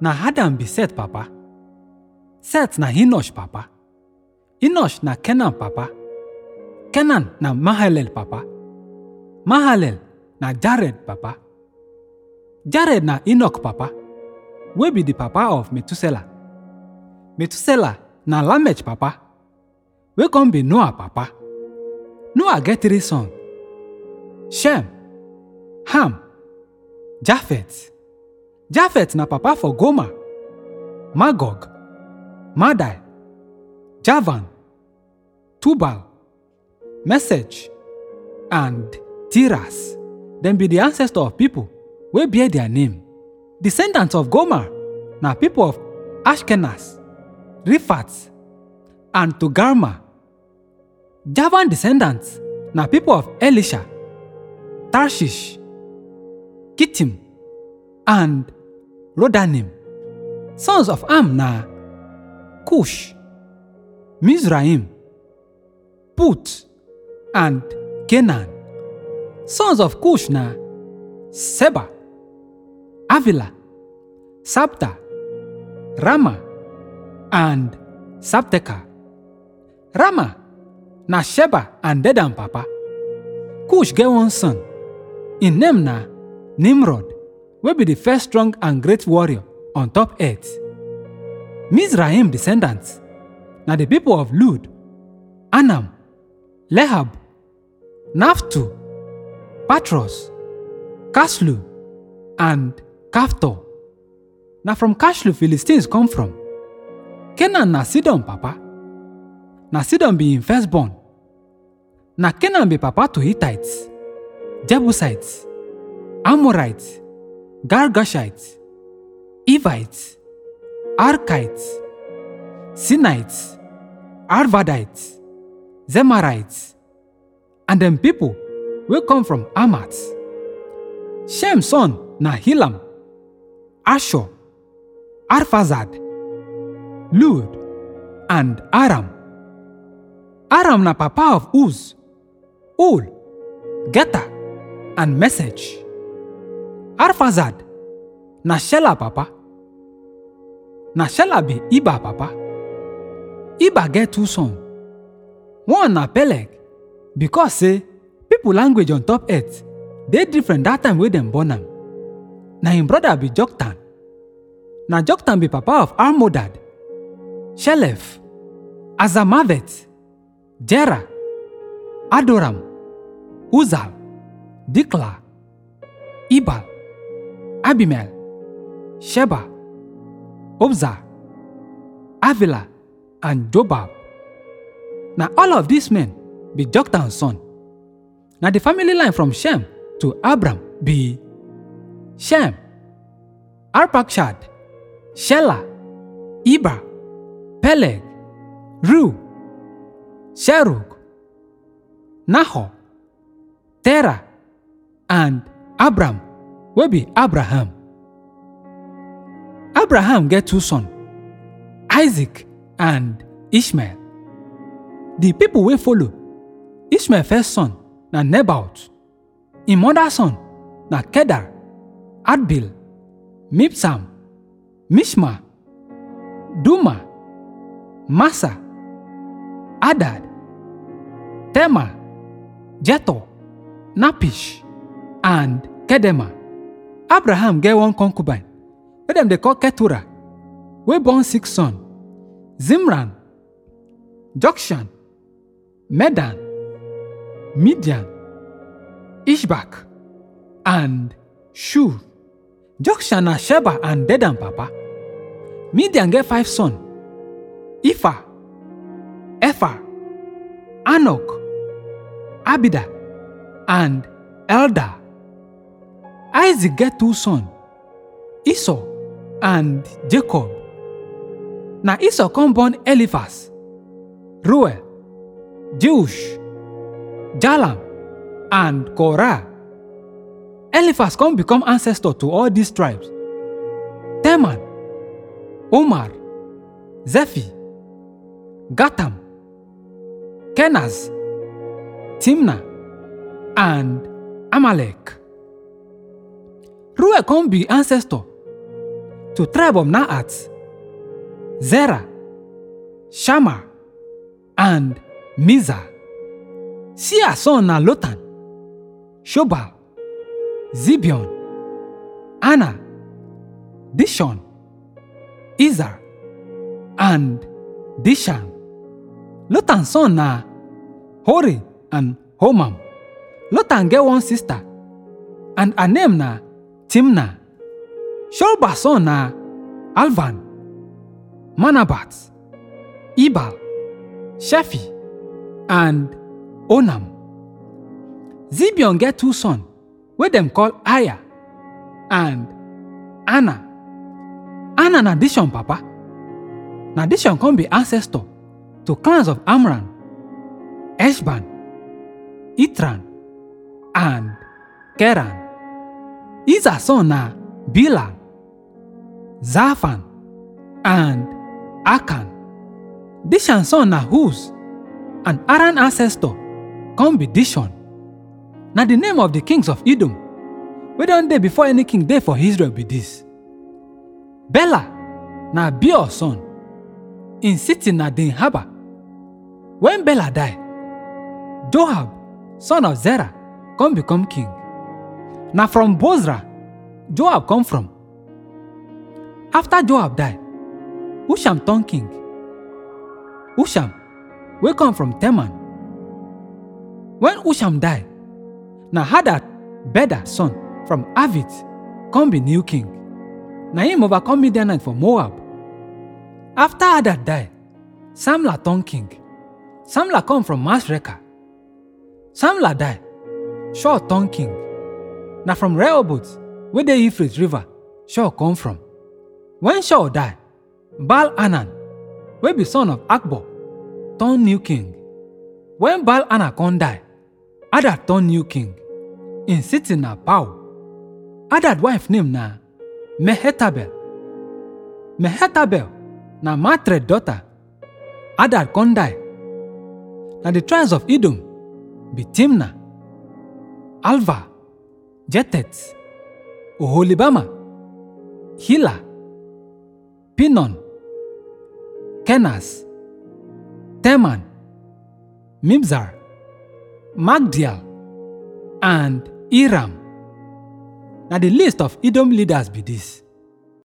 Na Adam beset Papa. Set na Enosh Papa. Enosh na Kenan Papa. Kenan na Mahalel Papa. Mahalel na Jared Papa. Jared na Enoch Papa. We be the Papa of Metusela. Metusela na Lametch Papa. We come be Noah Papa. Noah get three sons. Shem, Ham, Japheth. Japheth na Papa for Gomer, Magog, Madai, Javan, Tubal, Meshech, and Tiras. Them be the ancestor of people where bear their name. Descendants of Gomer na people of Ashkenaz, Rifats, and Tugarma. Javan descendants na people of Elisha, Tarshish, Kittim, and Rodanim. Sons of Ham na Cush, Mizraim, Put, and Kenan. Sons of Cush na Sheba, Avila, Sabta, Rama, and Sabteka. Rama na Sheba and Dedan Papa. Cush get one son. In name na Nimrod, will be the first strong and great warrior on top earth. Mizraim descendants na the people of Lud, Anam, Lehab, Naphtu, Patros, Kashlu, and Kaphtor. Na from Kashlu Philistines come from. Kenan Nasidon Papa. Nasidon be in firstborn. Na Kenan be Papa to Hittites, Jebusites, Amorites, Girgashites, Evites, Arkites, Sinites, Arvadites, Zemarites, and them people will come from Amat. Shem's son na Hilam, Ashur, Arfazad, Lud, and Aram. Aram na Papa of Uz, Ul, Geta, and Meshech. Arfazad na Shela Papa. Na Shela be Iba Papa. Iba get two sons. One na Peleg, because say people language on top earth they different that time with them born am. Na him brother be Joktan. Na Joktan be Papa of Armodad, Shelef, Azamavet, Jera, Adoram, Uzal, Dikla, Iba, Abimel, Sheba, Obza, Avila, and Jobab. Now all of these men be Joktan's son. Now the family line from Shem to Abram be Shem, Arpachshad, Shela, Iba, Peleg, Ru, Sherug, Nahor, Terah, and Abram will be Abraham. Abraham get two sons, Isaac and Ishmael. The people will follow. Ishmael first son na Nebaut. His mother son na Kedar, Adbil, Mibsam, Mishma, Duma, Masa, Adad, Tema, Jeto, Napish, and Kedema. Abraham get one concubine, where them they call Keturah, where born six sons, Zimran, Jokshan, Medan, Midian, Ishbak, and Shur. Jokshan na Sheba and Dedan Papa. Midian get five sons, Ifa, Efa, Anok, Abida, and Elda. Isaac get two sons, Esau and Jacob. Na Esau come born Eliphaz, Reuel, Jeush, Jalam, and Korah. Eliphaz come become ancestor to all these tribes: Teman, Omar, Zephi, Gatam, Kenaz, Timna, and Amalek. Reuel come be ancestor to tribe of Naat, Zerah, Shammah, and Mizah. Seah son are Lotan, Shobal, Zibion, Anna, Dishon, Izar, and Dishan. Lotan's son are Hori and Homam. Lotan get one sister, and her name na Timna. Shoba's son na Alvan, Manabat, Iba, Shafi, and Onam. Zibion get two sons, where them call Aya and Anna. Anna na Dishon papa. Na Dishon come be ancestor to clans of Amram, Eshban, Itran, and Keran. Isa's son na Bilan, Zaphan, and Akan. Dishon's son na Huz, and Aran ancestor come be Dishon. Na the name of the kings of Edom, where don't they before any king day for Israel be this. Bela na Beor's son, in city na Dinhaba. When Bela die, Joab, son of Zerah, come become king. Na from Bozrah, Joab come from. After Joab die, Husham turn king. Husham, we come from Teman. When Husham die, na Hadad, Bedad son from Avit, come be new king. Na him overcome Midianite for Moab. After Hadad die, Samla turn king. Samla come from Masrekah. Samla die, Shaw turn king. Na from Rehoboth, where the Euphrates river, Shaw come from. When Shaw die, Baal-Hanan, where be son of Akbor, turn new king. When Baal-Hanan come die, Hadad turn new king. In city na Pau. Hadad wife name na Mehetabel. Mehetabel na Matred daughter. Hadad come die. Na the tribes of Edom be Timna, Alva, Jetet, Oholibama, Hila, Pinon, Kenaz, Teman, Mibzar, Magdial, and Iram. Now the list of Edom leaders be this.